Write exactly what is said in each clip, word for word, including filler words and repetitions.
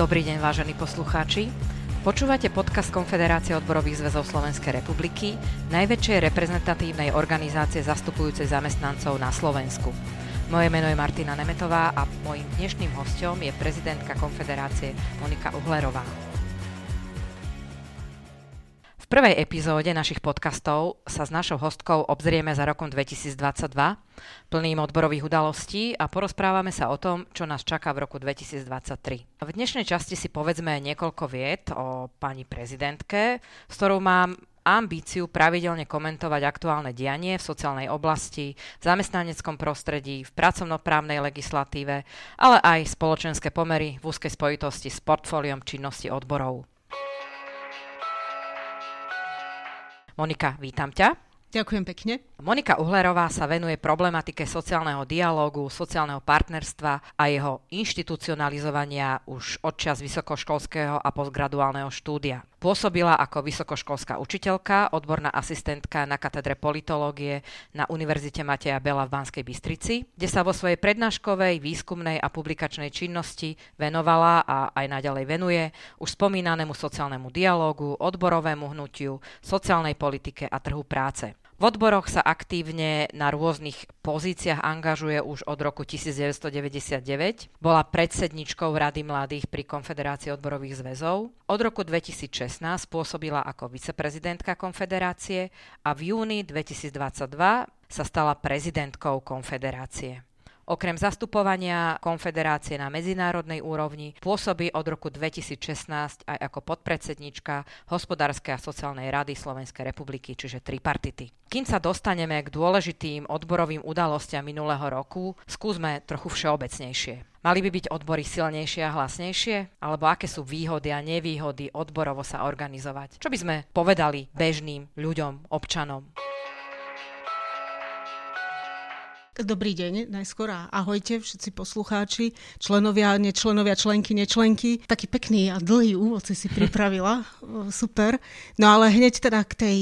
Dobrý deň, vážení poslucháči. Počúvate podcast Konfederácie odborových zväzov Slovenskej republiky, najväčšej reprezentatívnej organizácie zastupujúcej zamestnancov na Slovensku. Moje meno je Martina Nemetová a mojím dnešným hosťom je prezidentka Konfederácie Monika Uhlerová. V prvej epizóde našich podcastov sa s našou hostkou obzrieme za rokom dvetisícdvadsaťdva, plným odborových udalostí a porozprávame sa o tom, čo nás čaká v roku dvetisícdvadsaťtri. V dnešnej časti si povedzme niekoľko viet o pani prezidentke, s ktorou mám ambíciu pravidelne komentovať aktuálne dianie v sociálnej oblasti, v zamestnaneckom prostredí, v pracovnoprávnej legislatíve, ale aj spoločenské pomery v úzkej spojitosti s portfóliom činnosti odborov. Monika, vítam ťa. Ďakujem pekne. Monika Uhlerová sa venuje problematike sociálneho dialógu, sociálneho partnerstva a jeho inštitucionalizovania už odčias vysokoškolského a postgraduálneho štúdia. Pôsobila ako vysokoškolská učiteľka, odborná asistentka na katedre politológie na Univerzite Mateja Bela v Banskej Bystrici, kde sa vo svojej prednáškovej, výskumnej a publikačnej činnosti venovala a aj naďalej venuje už spomínanému sociálnemu dialógu, odborovému hnutiu, sociálnej politike a trhu práce. V odboroch sa aktívne na rôznych pozíciách angažuje už od roku devätnásťstodeväťdesiatdeväť. Bola predsedničkou Rady mladých pri Konfederácii odborových zväzov. Od roku dvetisícšestnásť pôsobila ako viceprezidentka Konfederácie a v júni dvetisícdvadsaťdva sa stala prezidentkou Konfederácie. Okrem zastupovania Konfederácie na medzinárodnej úrovni pôsobí od roku dvetisícšestnásť aj ako podpredsednička Hospodárskej a sociálnej rady Slovenskej republiky, čiže tripartity. Kým sa dostaneme k dôležitým odborovým udalostiam minulého roku, skúsme trochu všeobecnejšie. Mali by byť odbory silnejšie a hlasnejšie? Alebo aké sú výhody a nevýhody odborovo sa organizovať? Čo by sme povedali bežným ľuďom, občanom? Dobrý deň, najskôr ahojte všetci poslucháči, členovia, nečlenovia, členky, nečlenky. Taký pekný a dlhý úvod si si pripravila, super. No ale hneď teda k tej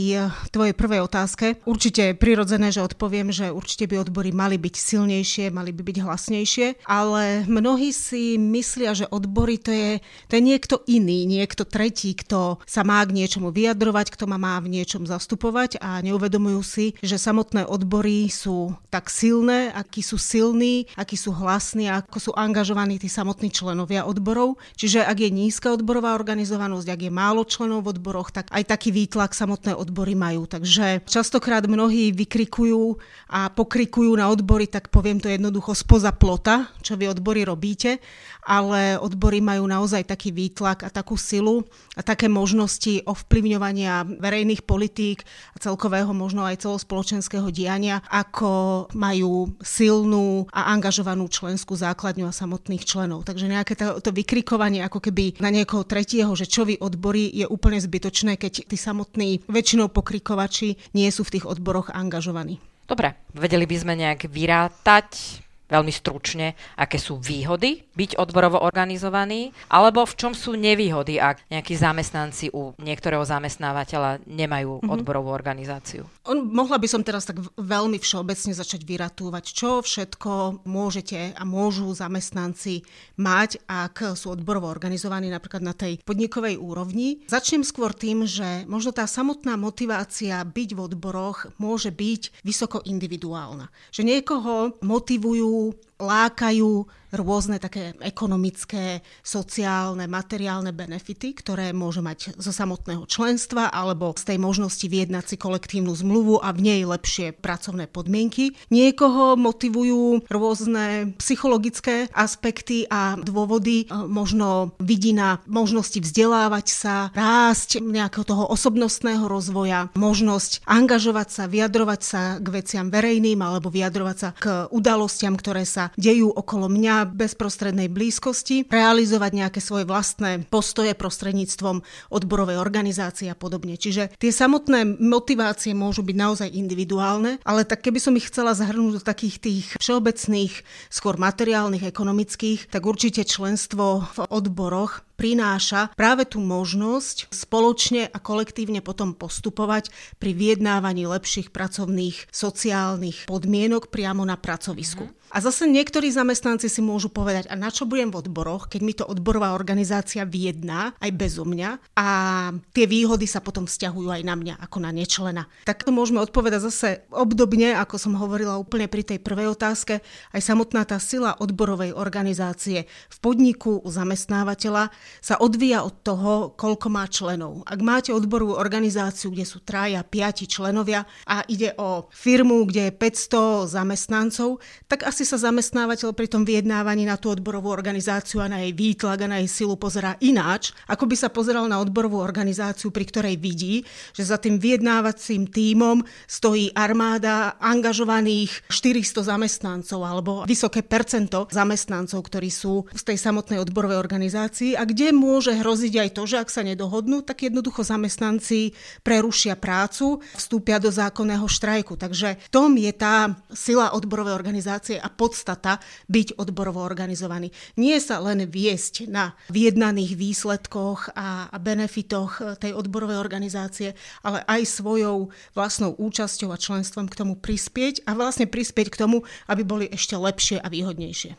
tvojej prvej otázke. Určite je prirodzené, že odpoviem, že určite by odbory mali byť silnejšie, mali by byť hlasnejšie, ale mnohí si myslia, že odbory to je, to je niekto iný, niekto tretí, kto sa má k niečomu vyjadrovať, kto ma má v niečom zastupovať a neuvedomujú si, že samotné odbory sú tak silné, akí sú silní, akí sú hlasní, ako sú angažovaní tí samotní členovia odborov. Čiže ak je nízka odborová organizovanosť, ak je málo členov v odboroch, tak aj taký výtlak samotné odbory majú. Takže častokrát mnohí vykrikujú a pokrikujú na odbory, tak poviem to jednoducho spoza plota, čo vy odbory robíte, ale odbory majú naozaj taký výtlak a takú silu a také možnosti ovplyvňovania verejných politík a celkového možno aj celospoločenského diania, ako majú silnú a angažovanú členskú základňu a samotných členov. Takže nejaké to, to vykrikovanie ako keby na niekoho tretieho, že čo vy odbory, je úplne zbytočné, keď tí samotní väčšinou pokrikovači nie sú v tých odboroch angažovaní. Dobre, vedeli by sme nejak vyrátať veľmi stručne, aké sú výhody byť odborovo organizovaný, alebo v čom sú nevýhody, ak nejakí zamestnanci u niektorého zamestnávateľa nemajú mm-hmm. odborovú organizáciu? On, mohla by som teraz tak veľmi všeobecne začať vyratúvať, čo všetko môžete a môžu zamestnanci mať, ak sú odborovo organizovaní napríklad na tej podnikovej úrovni. Začnem skôr tým, že možno tá samotná motivácia byť v odboroch môže byť vysoko individuálna. Že niekoho motivujú, lákajú rôzne také ekonomické, sociálne, materiálne benefity, ktoré môže mať zo samotného členstva alebo z tej možnosti vyjednať si kolektívnu zmluvu a v nej lepšie pracovné podmienky. Niekoho motivujú rôzne psychologické aspekty a dôvody, možno vidí na možnosti vzdelávať sa, rásť nejakého toho osobnostného rozvoja, možnosť angažovať sa, vyjadrovať sa k veciam verejným alebo vyjadrovať sa k udalostiam, ktoré sa dejú okolo mňa bezprostrednej blízkosti, realizovať nejaké svoje vlastné postoje prostredníctvom odborovej organizácie a podobne. Čiže tie samotné motivácie môžu byť naozaj individuálne, ale tak keby som ich chcela zahrnúť do takých tých všeobecných, skôr materiálnych, ekonomických, tak určite členstvo v odboroch prináša práve tú možnosť spoločne a kolektívne potom postupovať pri vyjednávaní lepších pracovných sociálnych podmienok priamo na pracovisku. Mhm. A zase niektorí zamestnanci si môžu povedať, a na čo budem v odboroch, keď mi to odborová organizácia vyjedná aj bezo mňa a tie výhody sa potom vzťahujú aj na mňa ako na nečlena. Tak to môžeme odpovedať zase obdobne, ako som hovorila úplne pri tej prvej otázke, aj samotná tá sila odborovej organizácie v podniku u zamestnávateľa sa odvíja od toho, koľko má členov. Ak máte odborovú organizáciu, kde sú traja, piati členovia a ide o firmu, kde je päťsto zamestnancov, tak asi sa zamestnávateľ pri tom vyjednávaní na tú odborovú organizáciu a na jej výtlak a na jej silu pozerá ináč, ako by sa pozeral na odborovú organizáciu, pri ktorej vidí, že za tým vyjednávacím tímom stojí armáda angažovaných štyristo zamestnancov alebo vysoké percento zamestnancov, ktorí sú v tej samotnej odborovej organizácii a kde môže hroziť aj to, že ak sa nedohodnú, tak jednoducho zamestnanci prerušia prácu, vstúpia do zákonného štrajku. Takže v tom je tá sila odborovej organizácie a podstata byť odborovo organizovaný. Nie sa len viesť na vyjednaných výsledkoch a benefitoch tej odborovej organizácie, ale aj svojou vlastnou účasťou a členstvom k tomu prispieť a vlastne prispieť k tomu, aby boli ešte lepšie a výhodnejšie.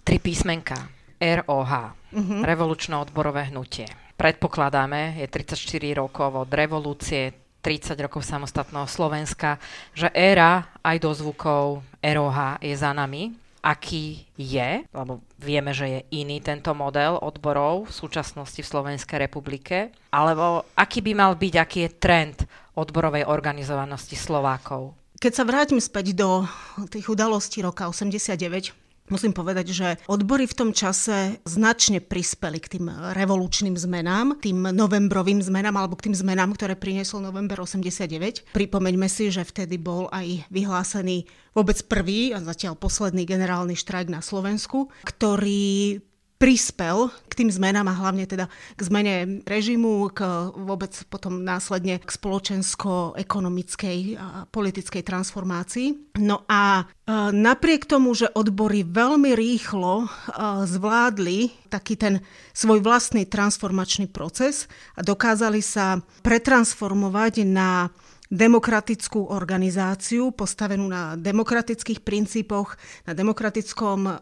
Tri písmenka. er ó há. Uh-huh. Revolučno-odborové hnutie. Predpokladáme, je tridsaťštyri rokov od revolúcie, tridsať rokov samostatného Slovenska, že éra aj do zvukov er ó há je za nami. Aký je, lebo vieme, že je iný tento model odborov v súčasnosti v Slovenskej republike, alebo aký by mal byť, aký je trend odborovej organizovanosti Slovákov? Keď sa vrátim späť do tých udalostí roka osemdesiatdeväť, musím povedať, že odbory v tom čase značne prispeli k tým revolučným zmenám, tým novembrovým zmenám alebo k tým zmenám, ktoré priniesol november osemdesiatdeväť. Pripomeňme si, že vtedy bol aj vyhlásený vôbec prvý a zatiaľ posledný generálny štrajk na Slovensku, ktorý prispel k tým zmenám a hlavne teda k zmene režimu, k vôbec potom následne k spoločensko-ekonomickej a politickej transformácii. No a napriek tomu, že odbory veľmi rýchlo zvládli taký ten svoj vlastný transformačný proces a dokázali sa pretransformovať na demokratickú organizáciu, postavenú na demokratických princípoch, na demokratickom e,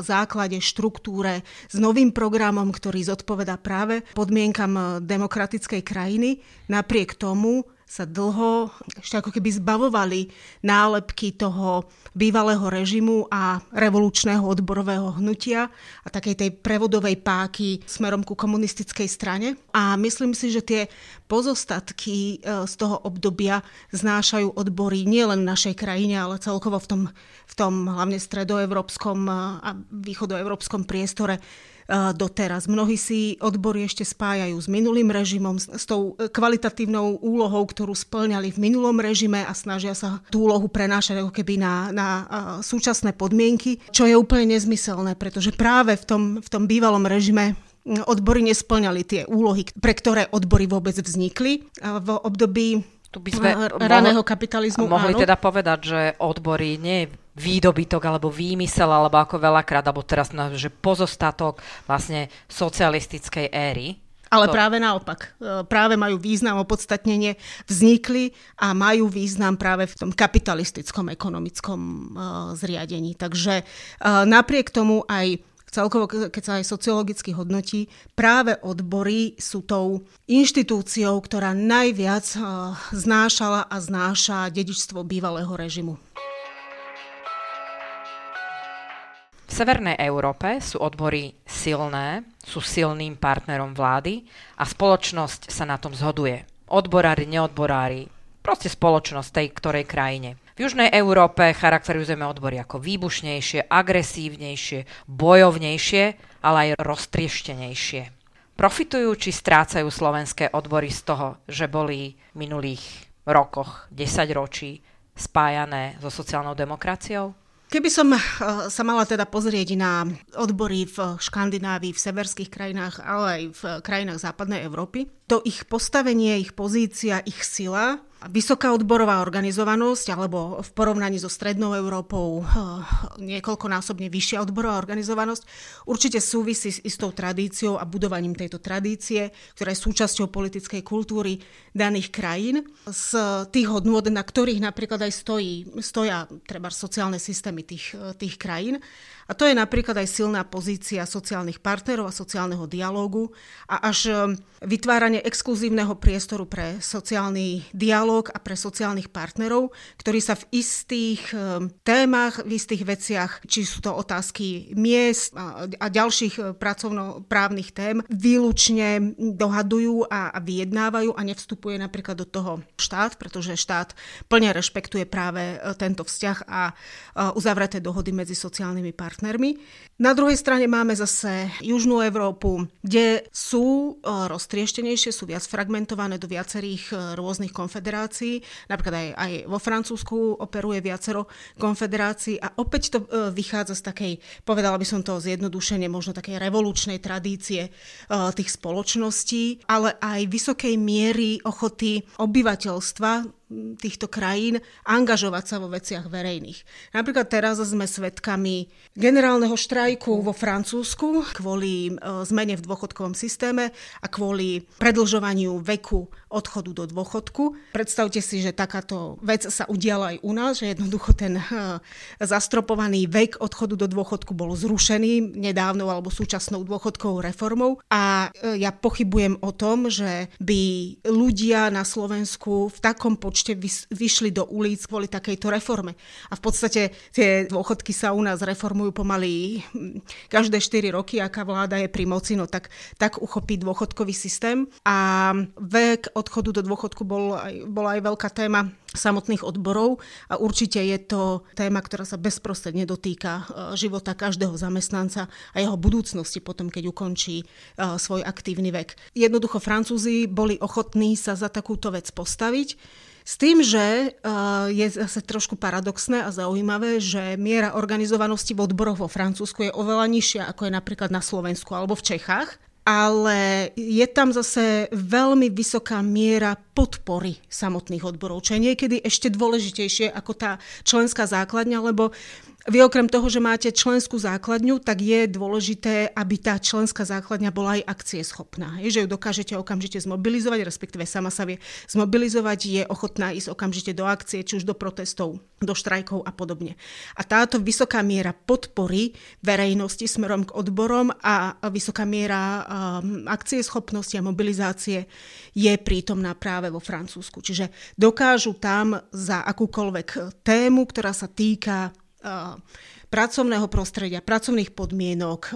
základe, štruktúre, s novým programom, ktorý zodpovedá práve podmienkam demokratickej krajiny. Napriek tomu sa dlho ešte ako keby zbavovali nálepky toho bývalého režimu a revolučného odborového hnutia a takej tej prevodovej páky smerom ku komunistickej strane. A myslím si, že tie pozostatky z toho obdobia znášajú odbory nielen v našej krajine, ale celkovo v tom, v tom hlavne stredoeurópskom a východoeurópskom priestore doteraz. Mnohí si odbory ešte spájajú s minulým režimom, s tou kvalitatívnou úlohou, ktorú spĺňali v minulom režime a snažia sa tú úlohu prenášať ako keby na, na súčasné podmienky, čo je úplne nezmyselné, pretože práve v tom, v tom bývalom režime odbory nespĺňali tie úlohy, pre ktoré odbory vôbec vznikli v období tu by sme raného mohli, kapitalizmu. Mohli áno. Teda povedať, že odbory nie výdobytok alebo výmysel, alebo ako veľakrát, alebo teraz, že pozostatok vlastne socialistickej éry. Ale to práve naopak. Práve majú význam, opodstatnenie vznikli a majú význam práve v tom kapitalistickom, ekonomickom zriadení. Takže napriek tomu aj celkovo, keď sa aj sociologicky hodnotí, práve odbory sú tou inštitúciou, ktorá najviac znášala a znáša dedičstvo bývalého režimu. V Severnej Európe sú odbory silné, sú silným partnerom vlády a spoločnosť sa na tom zhoduje. Odborári, neodborári, proste spoločnosť tej ktorej krajine. V Južnej Európe charakterizujeme odbory ako výbušnejšie, agresívnejšie, bojovnejšie, ale aj roztrieštenejšie. Profitujú či strácajú slovenské odbory z toho, že boli v minulých rokoch, desaťročí spájané so sociálnou demokraciou? Keby som sa mala teda pozrieť na odbory v Škandinávii, v severských krajinách, ale aj v krajinách západnej Európy, to ich postavenie, ich pozícia, ich sila Vysoká odborová organizovanosť, alebo v porovnaní so strednou Európou niekoľkonásobne vyššia odborová organizovanosť, určite súvisí s istou tradíciou a budovaním tejto tradície, ktorá je súčasťou politickej kultúry daných krajín, z tých hodnôt, na ktorých napríklad aj stojí, stoja treba sociálne systémy tých, tých krajín. A to je napríklad aj silná pozícia sociálnych partnerov a sociálneho dialógu a až vytváranie exkluzívneho priestoru pre sociálny dialóg a pre sociálnych partnerov, ktorí sa v istých témach, v istých veciach, či sú to otázky miest a ďalších pracovnoprávnych tém, výlučne dohadujú a vyjednávajú a nevstupuje napríklad do toho štát, pretože štát plne rešpektuje práve tento vzťah a uzavreté dohody medzi sociálnymi partnermi. Na druhej strane máme zase Južnú Európu, kde sú roztrieštenejšie, sú viac fragmentované do viacerých rôznych konfederácií. Napríklad aj, aj vo Francúzsku operuje viacero konfederácií a opäť to vychádza z takej, povedala by som to zjednodušene, možno takej revolučnej tradície tých spoločností, ale aj vysokej miery ochoty obyvateľstva týchto krajín angažovať sa vo veciach verejných. Napríklad teraz sme svedkami generálneho štrajku vo Francúzsku kvôli zmene v dôchodkovom systéme a kvôli predĺžovaniu veku odchodu do dôchodku. Predstavte si, že takáto vec sa udiala aj u nás, že jednoducho ten zastropovaný vek odchodu do dôchodku bol zrušený nedávnou alebo súčasnou dôchodkovou reformou a ja pochybujem o tom, že by ľudia na Slovensku v takom počtu vyšli do ulic kvôli takejto reforme. A v podstate tie dôchodky sa u nás reformujú pomaly každé štyri roky, aká vláda je pri moci, no tak, tak uchopí dôchodkový systém. A vek odchodu do dôchodku bol aj, bola aj veľká téma samotných odborov a určite je to téma, ktorá sa bezprostredne dotýka života každého zamestnanca a jeho budúcnosti potom, keď ukončí svoj aktívny vek. Jednoducho Francúzi boli ochotní sa za takúto vec postaviť. S tým, že je zase trošku paradoxné a zaujímavé, že miera organizovanosti v odboroch vo Francúzsku je oveľa nižšia, ako je napríklad na Slovensku alebo v Čechách. Ale je tam zase veľmi vysoká miera podpory samotných odborov, čo je niekedy ešte dôležitejšie ako tá členská základňa, lebo vy okrem toho, že máte členskú základňu, tak je dôležité, aby tá členská základňa bola aj akcieschopná. Je, že ju dokážete okamžite zmobilizovať, respektíve sama sa vie zmobilizovať, je ochotná ísť okamžite do akcie, či už do protestov, do štrajkov a podobne. A táto vysoká miera podpory verejnosti smerom k odborom a vysoká miera um, akcieschopnosti a mobilizácie je prítomná práve vo Francúzsku. Čiže dokážu tam za akúkoľvek tému, ktorá sa týka pracovného prostredia, pracovných podmienok,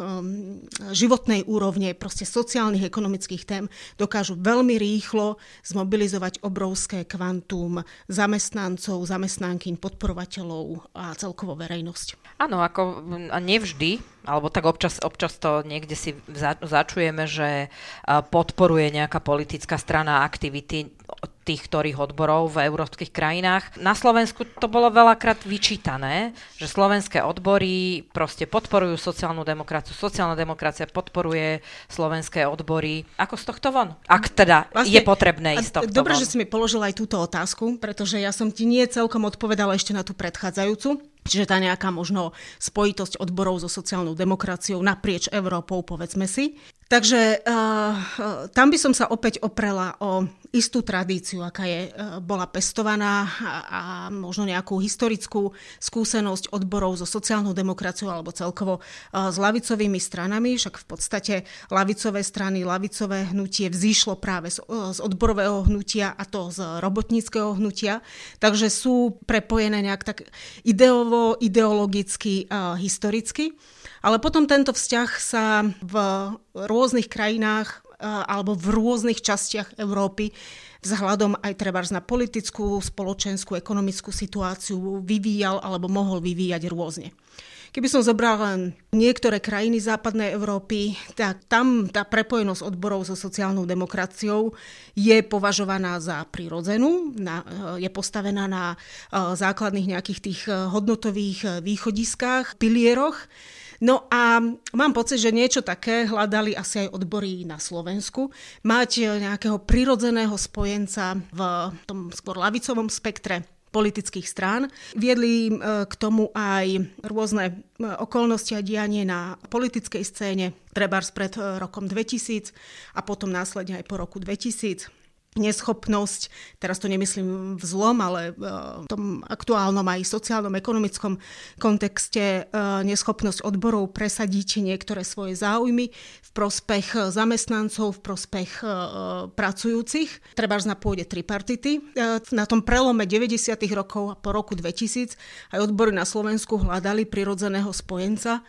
životnej úrovne, proste sociálnych, ekonomických tém, dokážu veľmi rýchlo zmobilizovať obrovské kvantum zamestnancov, zamestnankyň, podporovateľov a celkovo verejnosť. Áno, ako nevždy, alebo tak občas, občas to niekde si začujeme, že podporuje nejaká politická strana aktivity tých, ktorých odborov v európskych krajinách. Na Slovensku to bolo veľakrát vyčítané, že slovenské odbory proste podporujú sociálnu demokraciu, sociálna demokracia podporuje slovenské odbory. Ako z tohto von? Ak teda vlastne, je potrebné ísť z tohto Dobre, von. Že si mi položila aj túto otázku, pretože ja som ti nie celkom odpovedala ešte na tú predchádzajúcu. Čiže tá nejaká možno spojitosť odborov so sociálnou demokraciou naprieč Európou, povedzme si. Takže uh, tam by som sa opäť oprela o istú tradíciu, aká je, uh, bola pestovaná a, a možno nejakú historickú skúsenosť odborov so sociálnou demokraciou alebo celkovo uh, s ľavicovými stranami. Však v podstate ľavicové strany, ľavicové hnutie vzýšlo práve z, uh, z odborového hnutia a to z robotníckeho hnutia. Takže sú prepojené nejak tak ideovo ideologicky a historicky. Ale potom tento vzťah sa v rôznych krajinách alebo v rôznych častiach Európy vzhľadom aj trebárs na politickú, spoločenskú, ekonomickú situáciu vyvíjal alebo mohol vyvíjať rôzne. Keby som zobrala len niektoré krajiny západnej Európy, tak tam tá prepojenosť odborov so sociálnou demokraciou je považovaná za prirodzenú, na, je postavená na základných nejakých tých hodnotových východiskách, pilieroch. No a mám pocit, že niečo také hľadali asi aj odbory na Slovensku. Mať nejakého prirodzeného spojenca v tom skôr ľavicovom spektre politických strán. Viedli k tomu aj rôzne okolnosti a dianie na politickej scéne, trebárs pred rokom dvetisíc a potom následne aj po roku dvetisíc. Neschopnosť, teraz to nemyslím v zlom, ale v tom aktuálnom aj sociálnom, ekonomickom kontexte neschopnosť odborov presadiť niektoré svoje záujmy v prospech zamestnancov, v prospech pracujúcich, trebárs na pôde tripartity. Na tom prelome deväťdesiatych rokov a po roku dvetisíc aj odbory na Slovensku hľadali prirodzeného spojenca,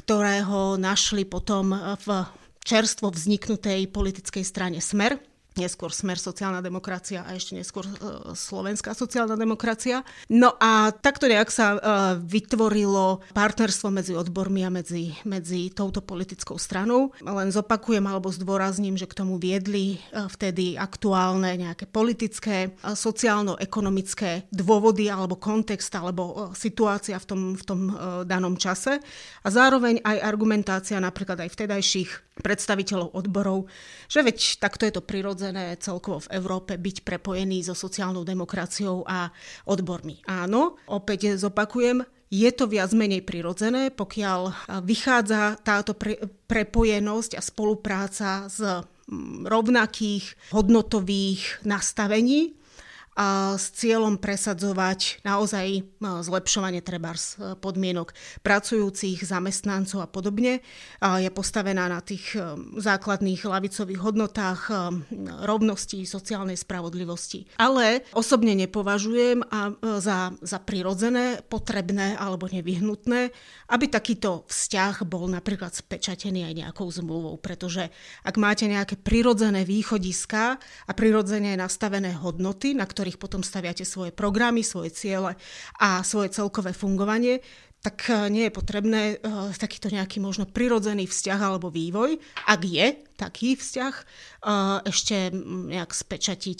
ktorého našli potom v čerstvo vzniknutej politickej strane Smer, neskôr Smer sociálna demokracia a ešte neskôr Slovenská sociálna demokracia. No a takto nejak sa vytvorilo partnerstvo medzi odbormi a medzi, medzi touto politickou stranou. Len zopakujem alebo zdôrazním, že k tomu viedli vtedy aktuálne nejaké politické, sociálno-ekonomické dôvody alebo kontext alebo situácia v tom, v tom danom čase. A zároveň aj argumentácia napríklad aj vtedajších predstaviteľov odborov, že veď takto je to prirodzené celkovo v Európe byť prepojený so sociálnou demokraciou a odbormi. Áno, opäť zopakujem, je to viac menej prirodzené, pokiaľ vychádza táto pre, prepojenosť a spolupráca z rovnakých hodnotových nastavení a s cieľom presadzovať naozaj zlepšovanie trebárs podmienok pracujúcich, zamestnancov a podobne. Je postavená na tých základných ľavicových hodnotách rovnosti, sociálnej spravodlivosti. Ale osobne nepovažujem za, za prirodzené, potrebné alebo nevyhnutné, aby takýto vzťah bol napríklad spečatený aj nejakou zmluvou, pretože ak máte nejaké prirodzené východiská a prirodzene nastavené hodnoty, na ktoré ktorých potom staviate svoje programy, svoje ciele a svoje celkové fungovanie, tak nie je potrebné takýto nejaký možno prirodzený vzťah alebo vývoj, ak je taký vzťah, ešte nejak spečatiť,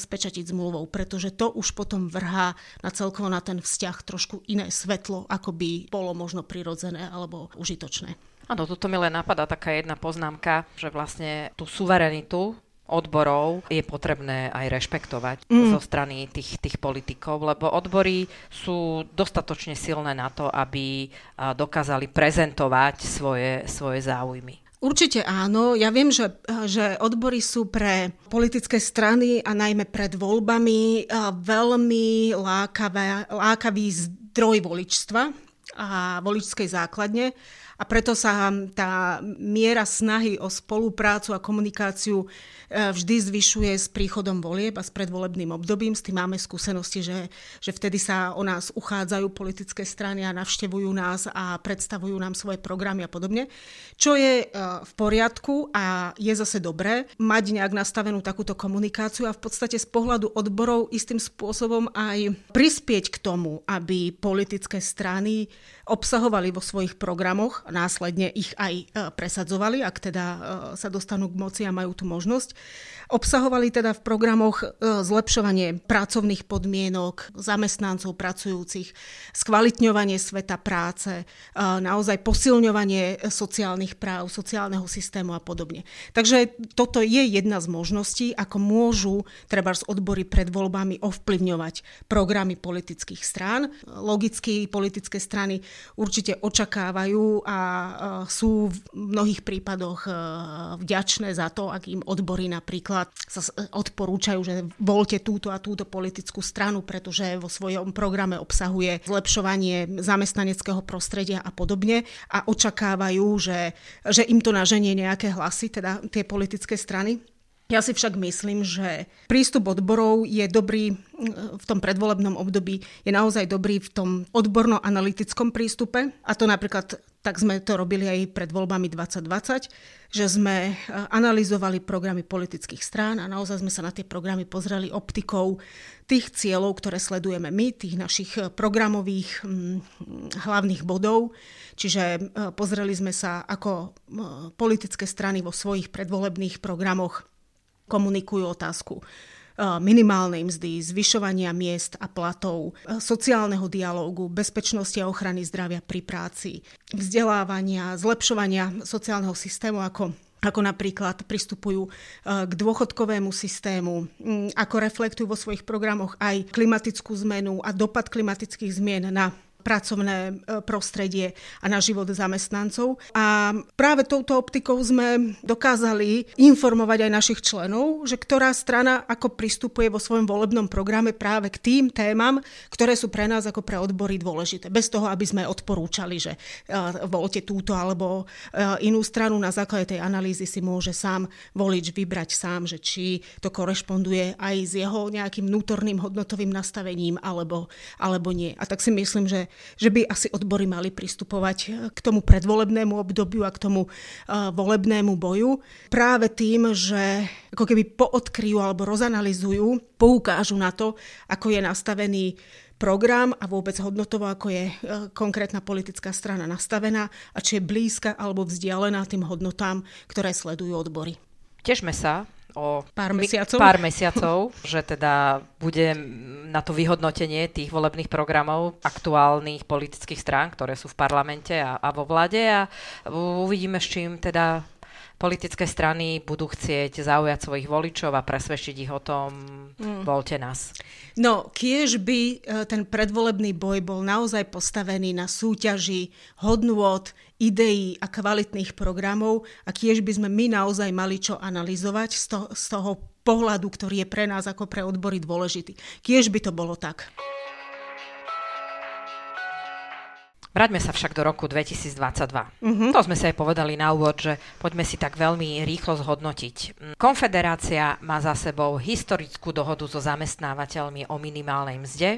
spečatiť zmluvou, pretože to už potom vrhá na celkovo na ten vzťah trošku iné svetlo, ako by bolo možno prirodzené alebo užitočné. Áno, toto mi len napadá taká jedna poznámka, že vlastne tú suverenitu odborov je potrebné aj rešpektovať mm. zo strany tých, tých politikov, lebo odbory sú dostatočne silné na to, aby dokázali prezentovať svoje, svoje záujmy. Určite áno. Ja viem, že, že odbory sú pre politické strany a najmä pred voľbami veľmi lákavé, lákavý zdroj voličstva a voličskej základne. A preto sa tá miera snahy o spoluprácu a komunikáciu vždy zvyšuje s príchodom volieb a s predvolebným obdobím. S tým máme skúsenosti, že, že vtedy sa o nás uchádzajú politické strany a navštevujú nás a predstavujú nám svoje programy a podobne. Čo je v poriadku a je zase dobré mať nejak nastavenú takúto komunikáciu a v podstate z pohľadu odborov istým spôsobom aj prispieť k tomu, aby politické strany obsahovali vo svojich programoch a následne ich aj presadzovali, ak teda sa dostanú k moci a majú tú možnosť. Obsahovali teda v programoch zlepšovanie pracovných podmienok, zamestnancov pracujúcich, skvalitňovanie sveta práce, naozaj posilňovanie sociálnych práv, sociálneho systému a podobne. Takže toto je jedna z možností, ako môžu trebárs odbory pred voľbami ovplyvňovať programy politických strán. Logicky politické strany určite očakávajú a sú v mnohých prípadoch vďačné za to, ak im odbory napríklad sa odporúčajú, že voľte túto a túto politickú stranu, pretože vo svojom programe obsahuje zlepšovanie zamestnaneckého prostredia a podobne a očakávajú, že, že im to naženie nejaké hlasy, teda tie politické strany. Ja si však myslím, že prístup odborov je dobrý v tom predvolebnom období, je naozaj dobrý v tom odborno-analytickom prístupe a to napríklad tak sme to robili aj pred voľbami dvadsať dvadsať, že sme analyzovali programy politických strán a naozaj sme sa na tie programy pozreli optikou tých cieľov, ktoré sledujeme my, tých našich programových hm, hlavných bodov. Čiže pozreli sme sa, ako politické strany vo svojich predvolebných programoch komunikujú otázku minimálnej mzdy, zvyšovania miest a platov, sociálneho dialógu, bezpečnosti a ochrany zdravia pri práci, vzdelávania, zlepšovania sociálneho systému, ako ako napríklad pristupujú k dôchodkovému systému, ako reflektujú vo svojich programoch aj klimatickú zmenu a dopad klimatických zmien na pracovné prostredie a na život zamestnancov. A práve touto optikou sme dokázali informovať aj našich členov, že ktorá strana ako pristupuje vo svojom volebnom programe práve k tým témam, ktoré sú pre nás ako pre odbory dôležité. Bez toho, aby sme odporúčali, že voľte túto alebo inú stranu, na základe tej analýzy si môže sám volič vybrať sám, že či to korešponduje aj s jeho nejakým vnútorným hodnotovým nastavením alebo, alebo nie. A tak si myslím, že že by asi odbory mali pristupovať k tomu predvolebnému obdobiu a k tomu uh, volebnému boju práve tým, že ako keby poodkryjú alebo rozanalizujú, poukážu na to, ako je nastavený program a vôbec hodnotovo, ako je uh, konkrétna politická strana nastavená a či je blízka alebo vzdialená tým hodnotám, ktoré sledujú odbory. Tešme sa o pár mesiacov. pár mesiacov, že teda bude na to vyhodnotenie tých volebných programov aktuálnych politických strán, ktoré sú v parlamente a, a vo vláde, a uvidíme, s čím teda politické strany budú chcieť zaujať svojich voličov a presvedčiť ich o tom, mm. voľte nás. No, kiež by ten predvolebný boj bol naozaj postavený na súťaži hodnôt, ideí a kvalitných programov, a kiež by sme my naozaj mali čo analyzovať z toho, z toho pohľadu, ktorý je pre nás ako pre odbory dôležitý. Kiež by to bolo tak. Vráťme sa však do roku dvetisícdvadsaťdva. Mm-hmm. To sme si aj povedali na úvod, že poďme si tak veľmi rýchlo zhodnotiť. Konfederácia má za sebou historickú dohodu so zamestnávateľmi o minimálnej mzde,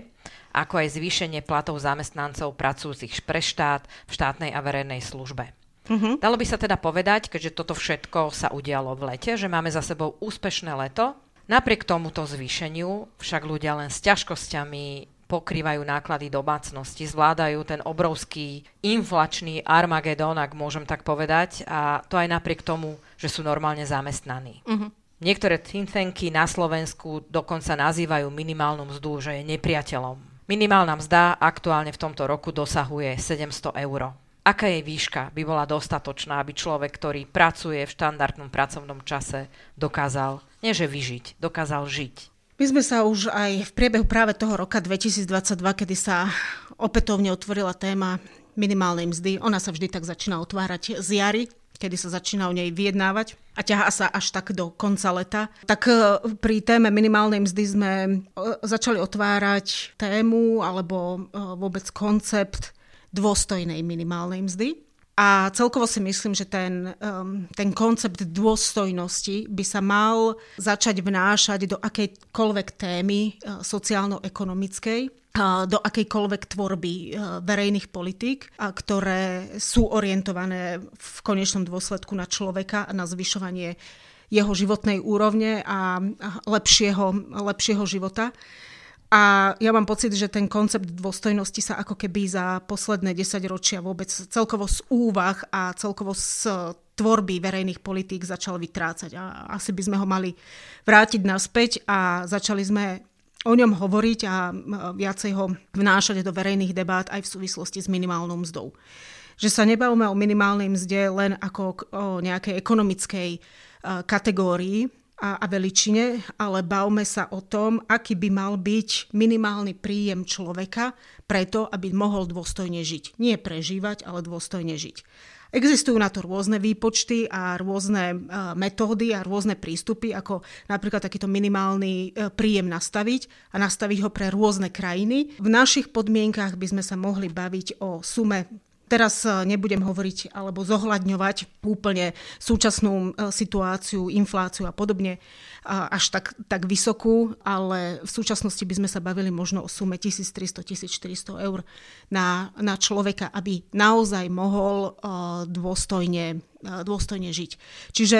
ako aj zvýšenie platov zamestnancov pracujúcich pre štát v štátnej a verejnej službe. Mm-hmm. Dalo by sa teda povedať, keďže toto všetko sa udialo v lete, že máme za sebou úspešné leto. Napriek tomuto zvýšeniu však ľudia len s ťažkosťami pokrývajú náklady domácnosti, zvládajú ten obrovský inflačný armagedón, ak môžem tak povedať, a to aj napriek tomu, že sú normálne zamestnaní. Uh-huh. Niektoré think tanky na Slovensku dokonca nazývajú minimálnu mzdu, že je nepriateľom. Minimálna mzda aktuálne v tomto roku dosahuje sedemsto eur. Aká jej výška by bola dostatočná, aby človek, ktorý pracuje v štandardnom pracovnom čase, dokázal, nie že vyžiť, dokázal žiť? My sme sa už aj v priebehu práve toho roka dvetisícdvadsaťdva, kedy sa opätovne otvorila téma minimálnej mzdy, ona sa vždy tak začína otvárať z jary, kedy sa začína o nej vyjednávať a ťahá sa až tak do konca leta. Tak pri téme minimálnej mzdy sme začali otvárať tému alebo vôbec koncept dôstojnej minimálnej mzdy. A celkovo si myslím, že ten, um, ten koncept dôstojnosti by sa mal začať vnášať do akejkoľvek témy uh, sociálno-ekonomickej, do akejkoľvek tvorby verejných politík, ktoré sú orientované v konečnom dôsledku na človeka a na zvyšovanie jeho životnej úrovne a lepšieho, lepšieho života. A ja mám pocit, že ten koncept dôstojnosti sa ako keby za posledné desaťročia vôbec celkovo z úvah a celkovo z tvorby verejných politík začal vytrácať. A asi by sme ho mali vrátiť naspäť a začali sme o ňom hovoriť a viacej ho vnášať do verejných debát aj v súvislosti s minimálnou mzdou. Že sa nebavíme o minimálnej mzde len ako o nejakej ekonomickej kategórii a veličine, ale bavme sa o tom, aký by mal byť minimálny príjem človeka preto, aby mohol dôstojne žiť. Nie prežívať, ale dôstojne žiť. Existujú na to rôzne výpočty a rôzne metódy a rôzne prístupy, ako napríklad takýto minimálny príjem nastaviť a nastaviť ho pre rôzne krajiny. V našich podmienkach by sme sa mohli baviť o sume. Teraz nebudem hovoriť alebo zohľadňovať úplne súčasnú situáciu, infláciu a podobne až tak, tak vysokú, ale v súčasnosti by sme sa bavili možno o sume tisíctristo až tisícštyristo eur na, na človeka, aby naozaj mohol dôstojne, dôstojne žiť. Čiže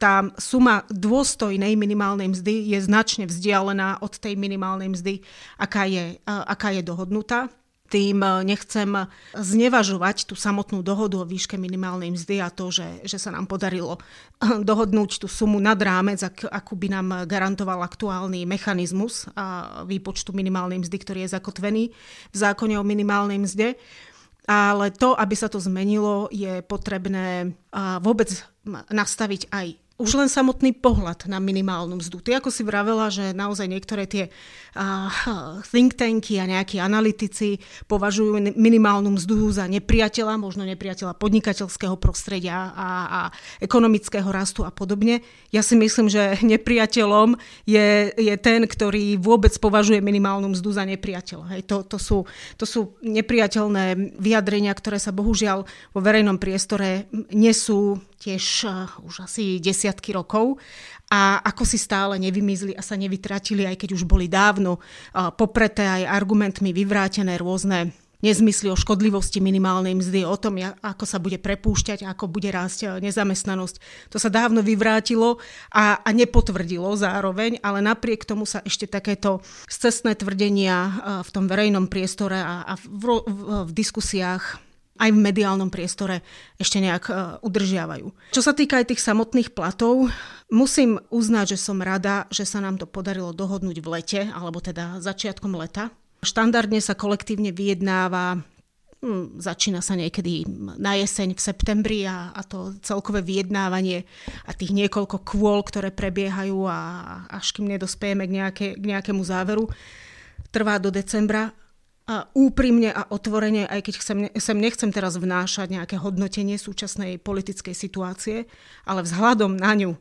tá suma dôstojnej minimálnej mzdy je značne vzdialená od tej minimálnej mzdy, aká je, aká je dohodnutá. tým nechcem znevažovať tú samotnú dohodu o výške minimálnej mzdy a to, že, že sa nám podarilo dohodnúť tú sumu nad rámec, ak, akú by nám garantoval aktuálny mechanizmus a výpočtu minimálnej mzdy, ktorý je zakotvený v zákone o minimálnej mzde. Ale to, aby sa to zmenilo, je potrebné vôbec nastaviť aj už len samotný pohľad na minimálnu mzdu. Ty ako si vravela, že naozaj niektoré tie think tanky a nejakí analytici považujú minimálnu mzdu za nepriateľa, možno nepriateľa podnikateľského prostredia a, a ekonomického rastu a podobne. Ja si myslím, že nepriateľom je, je ten, ktorý vôbec považuje minimálnu mzdu za nepriateľa. Hej, to, to, sú, to sú nepriateľné vyjadrenia, ktoré sa bohužiaľ vo verejnom priestore nesú tiež uh, už asi desiatky rokov a ako si stále nevymizli a sa nevytratili, aj keď už boli dávno uh, popreté aj argumentmi vyvrátené rôzne nezmysly o škodlivosti minimálnej mzdy, o tom, ako sa bude prepúšťať, ako bude rásť nezamestnanosť. To sa dávno vyvrátilo a, a nepotvrdilo zároveň, ale napriek tomu sa ešte takéto scestné tvrdenia v tom verejnom priestore a, a v, v, v diskusiách aj v mediálnom priestore ešte nejak udržiavajú. Čo sa týka aj tých samotných platov, musím uznať, že som rada, že sa nám to podarilo dohodnúť v lete, alebo teda začiatkom leta. Štandardne sa kolektívne vyjednáva, začína sa niekedy na jeseň v septembri a, a to celkové vyjednávanie a tých niekoľko kôl, ktoré prebiehajú a až kým nedospejeme k, nejaké, k nejakému záveru, trvá do decembra. A úprimne a otvorene, aj keď chcem, sem nechcem teraz vnášať nejaké hodnotenie súčasnej politickej situácie, ale vzhľadom na ňu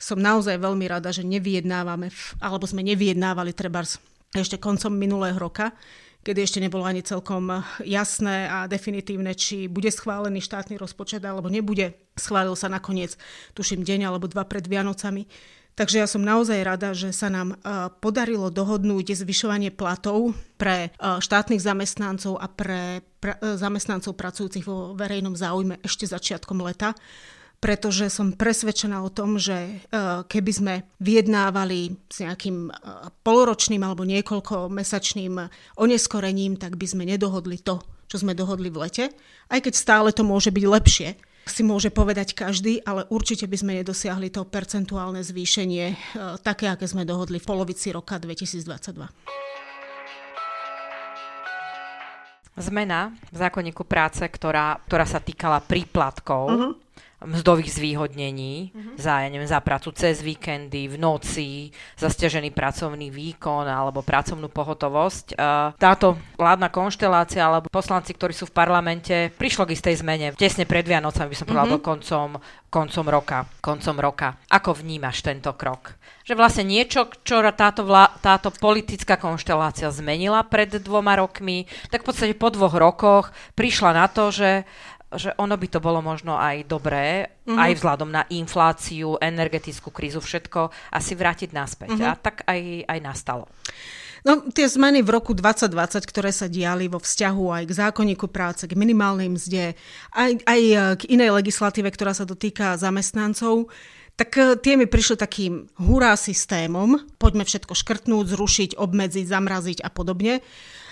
som naozaj veľmi rada, že nevyjednávame, alebo sme nevyjednávali trebárs ešte koncom minulého roka, kedy ešte nebolo ani celkom jasné a definitívne, či bude schválený štátny rozpočet, alebo nebude. Schválil sa nakoniec, tuším, deň alebo dva pred Vianocami. Takže ja som naozaj rada, že sa nám podarilo dohodnúť zvyšovanie platov pre štátnych zamestnancov a pre zamestnancov pracujúcich vo verejnom záujme ešte začiatkom leta, pretože som presvedčená o tom, že keby sme vyjednávali s nejakým poloročným alebo niekoľkomesačným oneskorením, tak by sme nedohodli to, čo sme dohodli v lete, aj keď stále to môže byť lepšie. Si môže povedať každý, ale určite by sme nedosiahli to percentuálne zvýšenie, e, také, aké sme dohodli v polovici roka dvetisícdvadsaťdva. Zmena v zákonníku práce, ktorá, ktorá sa týkala príplatkov, uh-huh. mzdových zvýhodnení uh-huh. za, ja neviem, za prácu cez víkendy, v noci, za stiažený pracovný výkon alebo pracovnú pohotovosť. E, táto vládna konštelácia alebo poslanci, ktorí sú v parlamente, prišlo k istej zmene tesne pred Vianocami, by som povedala, uh-huh. do koncom, koncom, roka, koncom roka. Ako vnímaš tento krok? Že vlastne niečo, čo táto, vlá, táto politická konštelácia zmenila pred dvoma rokmi, tak v podstate po dvoch rokoch prišla na to, že že ono by to bolo možno aj dobré, mm-hmm. aj vzhľadom na infláciu, energetickú krízu, všetko, asi vrátiť naspäť. Mm-hmm. A tak aj, aj nastalo. No, tie zmeny v roku dvetisícdvadsať, ktoré sa diali vo vzťahu aj k zákonníku práce, k minimálnej mzde, aj, aj k inej legislatíve, ktorá sa dotýka zamestnancov, tak tie mi prišli takým hurá systémom. Poďme všetko škrtnúť, zrušiť, obmedziť, zamraziť a podobne.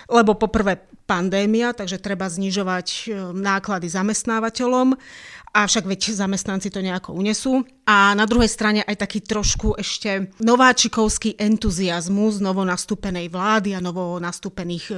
Lebo poprvé pandémia, takže treba znižovať náklady zamestnávateľom, avšak veď zamestnanci to nejako unesú. A na druhej strane aj taký trošku ešte nováčikovský entuziasmus novonastúpenej vlády a novonastúpených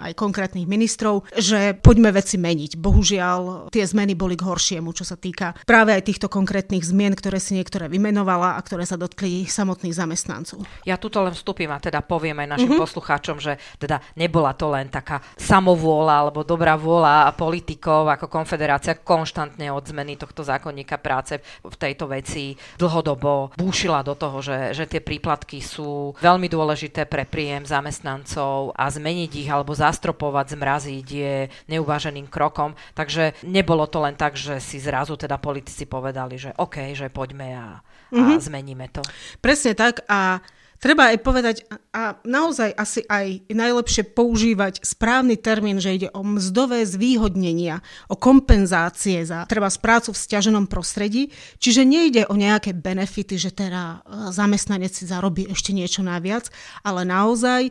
aj konkrétnych ministrov, že poďme veci meniť. Bohužiaľ, tie zmeny boli k horšiemu, čo sa týka práve aj týchto konkrétnych zmien, ktoré si niektoré vymenovala a ktoré sa dotkli samotných zamestnancov. Ja tuto len vstúpim a teda poviem aj našim mm-hmm. poslucháčom, že teda nebola to len taká samovôľa alebo dobrá vôľa politikov, ako Konfederácia konštantne od zmeny tohto zákonníka práce v tejto veci dlhodobo búšila do toho, že, že tie príplatky sú veľmi dôležité pre príjem zamestnancov a zmeniť ich alebo zastropovať, zmraziť je neuváženým krokom. Takže nebolo to len tak, že si zrazu teda politici povedali, že OK, že poďme a, a mm-hmm. zmeníme to. Presne tak a Treba aj povedať, a naozaj asi aj najlepšie používať správny termín, že ide o mzdové zvýhodnenia, o kompenzácie za treba prácu v sťaženom prostredí. Čiže nejde o nejaké benefity, že teda zamestnanec si zarobí ešte niečo naviac, ale naozaj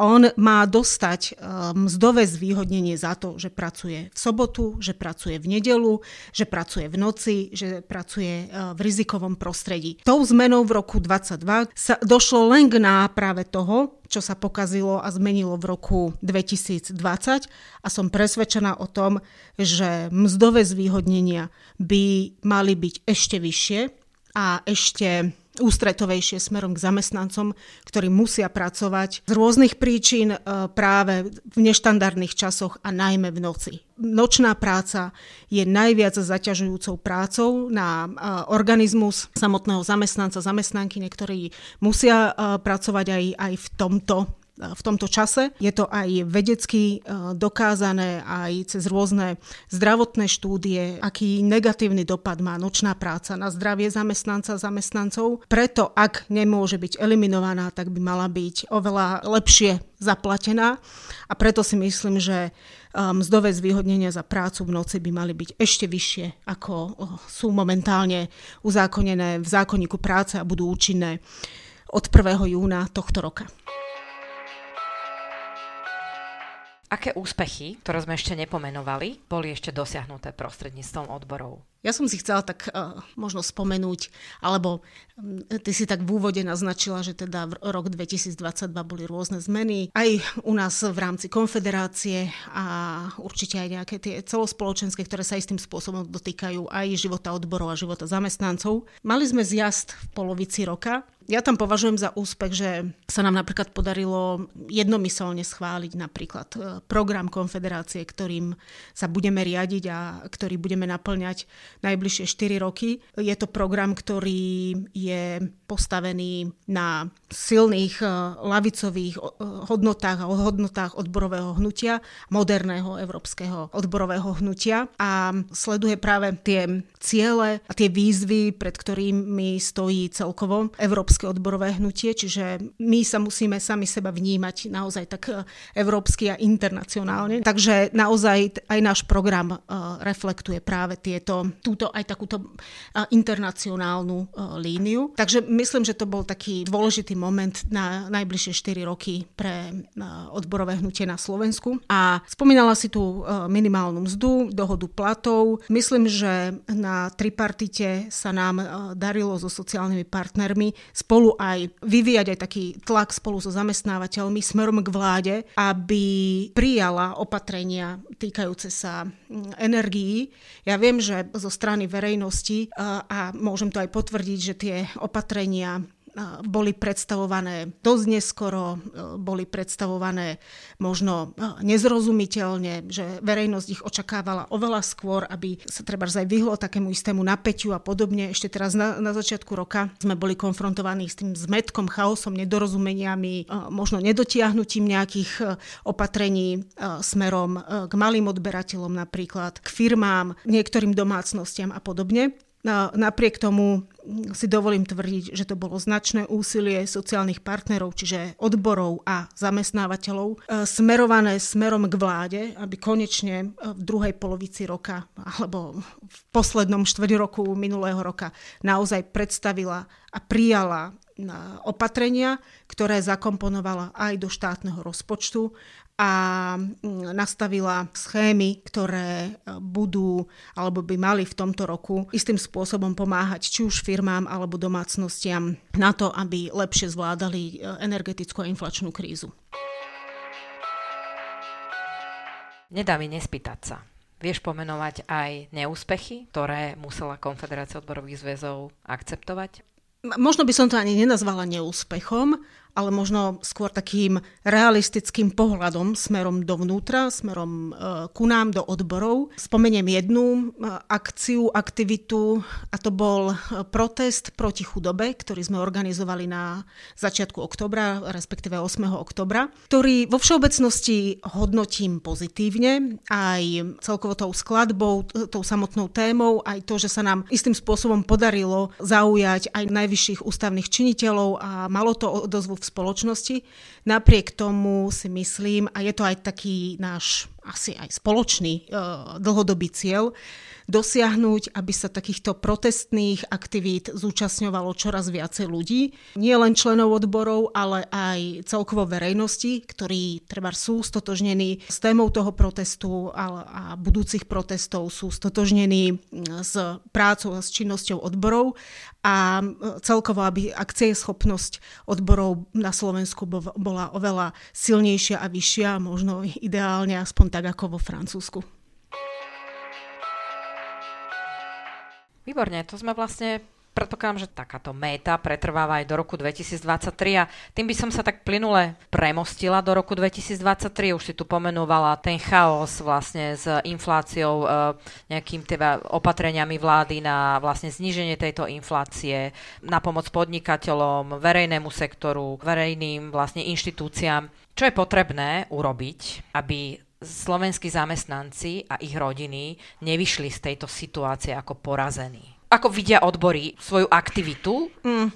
on má dostať mzdové zvýhodnenie za to, že pracuje v sobotu, že pracuje v nedeľu, že pracuje v noci, že pracuje v rizikovom prostredí. Tou zmenou v roku dvadsaťdva sa došlo len k náprave toho, čo sa pokazilo a zmenilo v roku dvetisícdvadsať, a som presvedčená o tom, že mzdové zvýhodnenia by mali byť ešte vyššie a ešte ústretovejšie smerom k zamestnancom, ktorí musia pracovať z rôznych príčin práve v neštandardných časoch a najmä v noci. Nočná práca je najviac zaťažujúcou prácou na organizmus samotného zamestnanca, zamestnanky, ktorí musia pracovať aj, aj v tomto v tomto čase. Je to aj vedecky dokázané aj cez rôzne zdravotné štúdie, aký negatívny dopad má nočná práca na zdravie zamestnanca, zamestnancov. Preto, ak nemôže byť eliminovaná, tak by mala byť oveľa lepšie zaplatená, a preto si myslím, že mzdové zvýhodnenia za prácu v noci by mali byť ešte vyššie, ako sú momentálne uzákonené v zákonníku práce a budú účinné od prvého júna tohto roka. Aké úspechy, ktoré sme ešte nepomenovali, boli ešte dosiahnuté prostredníctvom odborov? Ja som si chcela tak uh, možno spomenúť, alebo um, ty si tak v úvode naznačila, že teda v rok dvetisícdvadsaťdva boli rôzne zmeny. Aj u nás v rámci konfederácie a určite aj nejaké tie celospoločenské, ktoré sa istým spôsobom dotýkajú aj života odborov a života zamestnancov. Mali sme zjazd v polovici roka. Ja tam považujem za úspech, že sa nám napríklad podarilo jednomyselne schváliť napríklad program Konfederácie, ktorým sa budeme riadiť a ktorý budeme naplňať najbližšie štyri roky. Je to program, ktorý je postavený na silných ľavicových hodnotách a hodnotách odborového hnutia, moderného európskeho odborového hnutia, a sleduje práve tie ciele a tie výzvy, pred ktorými stojí celkovo Európska odborové hnutie, čiže my sa musíme sami seba vnímať naozaj tak európsky a internacionálne. Takže naozaj aj náš program reflektuje práve tieto, túto aj takúto internacionálnu líniu. Takže myslím, že to bol taký dôležitý moment na najbližšie štyri roky pre odborové hnutie na Slovensku. A spomínala si tú minimálnu mzdu, dohodu platov. Myslím, že na tripartite sa nám darilo so sociálnymi partnermi spolu aj vyvíjať aj taký tlak spolu so zamestnávateľmi smerom k vláde, aby prijala opatrenia týkajúce sa energií. Ja viem, že zo strany verejnosti, a môžem to aj potvrdiť, že tie opatrenia boli predstavované dosť neskoro, boli predstavované možno nezrozumiteľne, že verejnosť ich očakávala oveľa skôr, aby sa trebárs aj vyhlo takému istému napätiu a podobne. Ešte teraz na, na začiatku roka sme boli konfrontovaní s tým zmätkom, chaosom, nedorozumeniami, možno nedotiahnutím nejakých opatrení smerom k malým odberateľom napríklad, k firmám, niektorým domácnostiam a podobne. Napriek tomu si dovolím tvrdiť, že to bolo značné úsilie sociálnych partnerov, čiže odborov a zamestnávateľov, smerované smerom k vláde, aby konečne v druhej polovici roka alebo v poslednom štvrť roku minulého roka naozaj predstavila a prijala opatrenia, ktoré zakomponovala aj do štátneho rozpočtu a nastavila schémy, ktoré budú alebo by mali v tomto roku istým spôsobom pomáhať či už firmám alebo domácnostiam na to, aby lepšie zvládali energetickú a inflačnú krízu. Nedá mi nespýtať sa. Vieš pomenovať aj neúspechy, ktoré musela Konfederácia odborových zväzov akceptovať? Možno by som to ani nenazvala neúspechom, ale možno skôr takým realistickým pohľadom smerom dovnútra, smerom ku nám, do odborov. Spomeniem jednu akciu, aktivitu, a to bol protest proti chudobe, ktorý sme organizovali na začiatku októbra, respektíve ôsmeho októbra, ktorý vo všeobecnosti hodnotím pozitívne, aj celkovo tou skladbou, tou samotnou témou, aj to, že sa nám istým spôsobom podarilo zaujať aj najvyšších ústavných činiteľov a malo to odozvu v spoločnosti. Napriek tomu si myslím, a je to aj taký náš asi aj spoločný e, dlhodobý cieľ, dosiahnuť, aby sa takýchto protestných aktivít zúčastňovalo čoraz viacej ľudí. Nie len členov odborov, ale aj celkovo verejnosti, ktorí treba sú stotožnení s témou toho protestu a, a budúcich protestov, sú stotožnení s prácou a s činnosťou odborov a celkovo, aby akcieschopnosť odborov na Slovensku bola oveľa silnejšia a vyššia, možno ideálne aspoň tak ako vo Francúzsku. Výborne, to sme vlastne, predpokladám, že takáto méta pretrváva aj do roku dvetisíctridsaťtri a tým by som sa tak plynule premostila do roku dvetisíctridsaťtri. Už si tu pomenúvala ten chaos vlastne s infláciou, nejakým teda opatreniami vlády na vlastne zníženie tejto inflácie, na pomoc podnikateľom, verejnému sektoru, verejným vlastne inštitúciám. Čo je potrebné urobiť, aby slovenskí zamestnanci a ich rodiny nevyšli z tejto situácie ako porazení? Ako vidia odbory svoju aktivitu? Mm,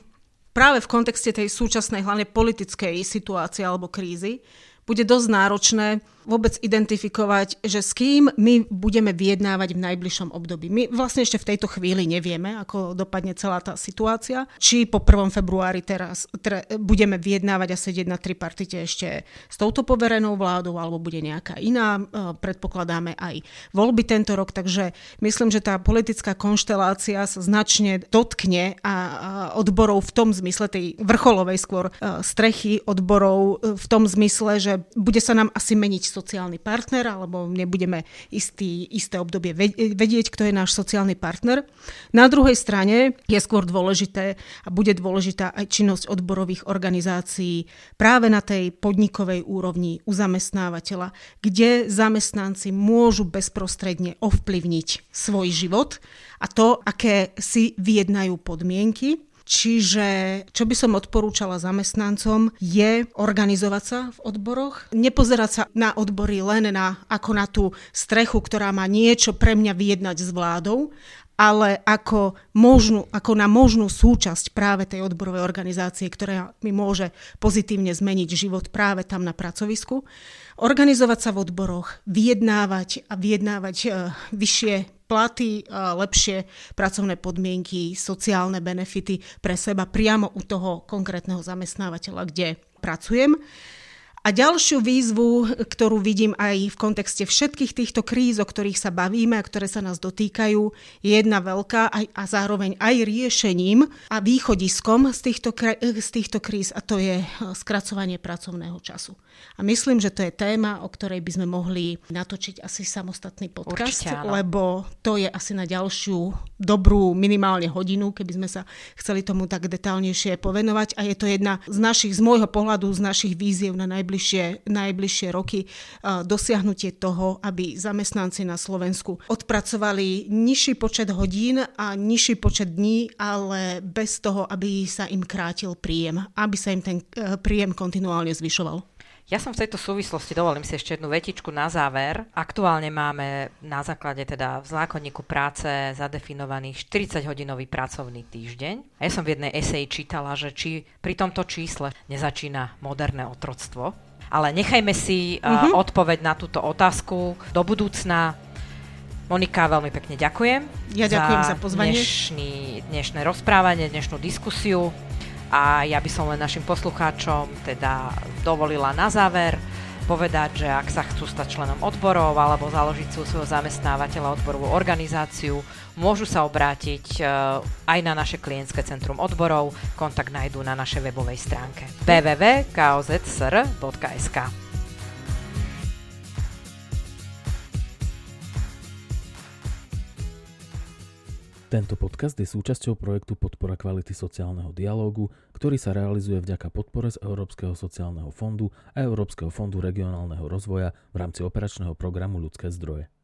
práve v kontexte tej súčasnej hlavne politickej situácie alebo krízy bude dosť náročné vôbec identifikovať, že s kým my budeme vyjednávať v najbližšom období. My vlastne ešte v tejto chvíli nevieme, ako dopadne celá tá situácia. Či po prvom februári teraz tre, budeme vyjednávať a sedieť na tripartite ešte s touto poverenou vládou, alebo bude nejaká iná. Predpokladáme aj voľby tento rok, takže myslím, že tá politická konštelácia sa značne dotkne a odborov v tom zmysle, tej vrcholovej skôr strechy odborov v tom zmysle, že bude sa nám asi meniť sociálny partner, alebo nebudeme istý, isté obdobie vedieť, kto je náš sociálny partner. Na druhej strane je skôr dôležité a bude dôležitá aj činnosť odborových organizácií práve na tej podnikovej úrovni u zamestnávateľa, kde zamestnanci môžu bezprostredne ovplyvniť svoj život a to, aké si vyjednajú podmienky. Čiže, čo by som odporúčala zamestnancom, je organizovať sa v odboroch, nepozerať sa na odbory len na, ako na tú strechu, ktorá má niečo pre mňa vyjednať s vládou, ale ako, možnú, ako na možnú súčasť práve tej odborovej organizácie, ktorá mi môže pozitívne zmeniť život práve tam na pracovisku. Organizovať sa v odboroch, vyjednávať a vyjednávať e, vyššie platy, lepšie pracovné podmienky, sociálne benefity pre seba priamo u toho konkrétneho zamestnávateľa, kde pracujem. A ďalšiu výzvu, ktorú vidím aj v kontexte všetkých týchto kríz, o ktorých sa bavíme a ktoré sa nás dotýkajú, je jedna veľká a zároveň aj riešením a východiskom z týchto, z týchto kríz, a to je skracovanie pracovného času. A myslím, že to je téma, o ktorej by sme mohli natočiť asi samostatný podcast, určite, lebo to je asi na ďalšiu dobrú minimálne hodinu, keby sme sa chceli tomu tak detálnejšie povenovať. A je to jedna z našich, z môjho pohľadu, z našich víziev na najbližšie Najbližšie, najbližšie roky dosiahnutie toho, aby zamestnanci na Slovensku odpracovali nižší počet hodín a nižší počet dní, ale bez toho, aby sa im krátil príjem, aby sa im ten príjem kontinuálne zvyšoval. Ja som v tejto súvislosti, dovolím si ešte jednu vetičku na záver. Aktuálne máme na základe teda v zákonníku práce zadefinovaný štyridsaťhodinový pracovný týždeň. A ja som v jednej eseji čítala, že či pri tomto čísle nezačína moderné otroctvo. Ale nechajme si uh, mm-hmm. odpoveď na túto otázku do budúcna. Monika, veľmi pekne ďakujem. Ja ďakujem za, za pozvanie. Dnešný, dnešné rozprávanie, dnešnú diskusiu. A ja by som len našim poslucháčom teda dovolila na záver povedať, že ak sa chcú stať členom odborov alebo založiť si u svojho zamestnávateľa odborovú organizáciu, môžu sa obrátiť aj na naše klientské centrum odborov. Kontakt nájdú na našej webovej stránke w w w bodka k o z s r bodka s k. Tento podcast je súčasťou projektu Podpora kvality sociálneho dialógu, ktorý sa realizuje vďaka podpore z Európskeho sociálneho fondu a Európskeho fondu regionálneho rozvoja v rámci operačného programu Ľudské zdroje.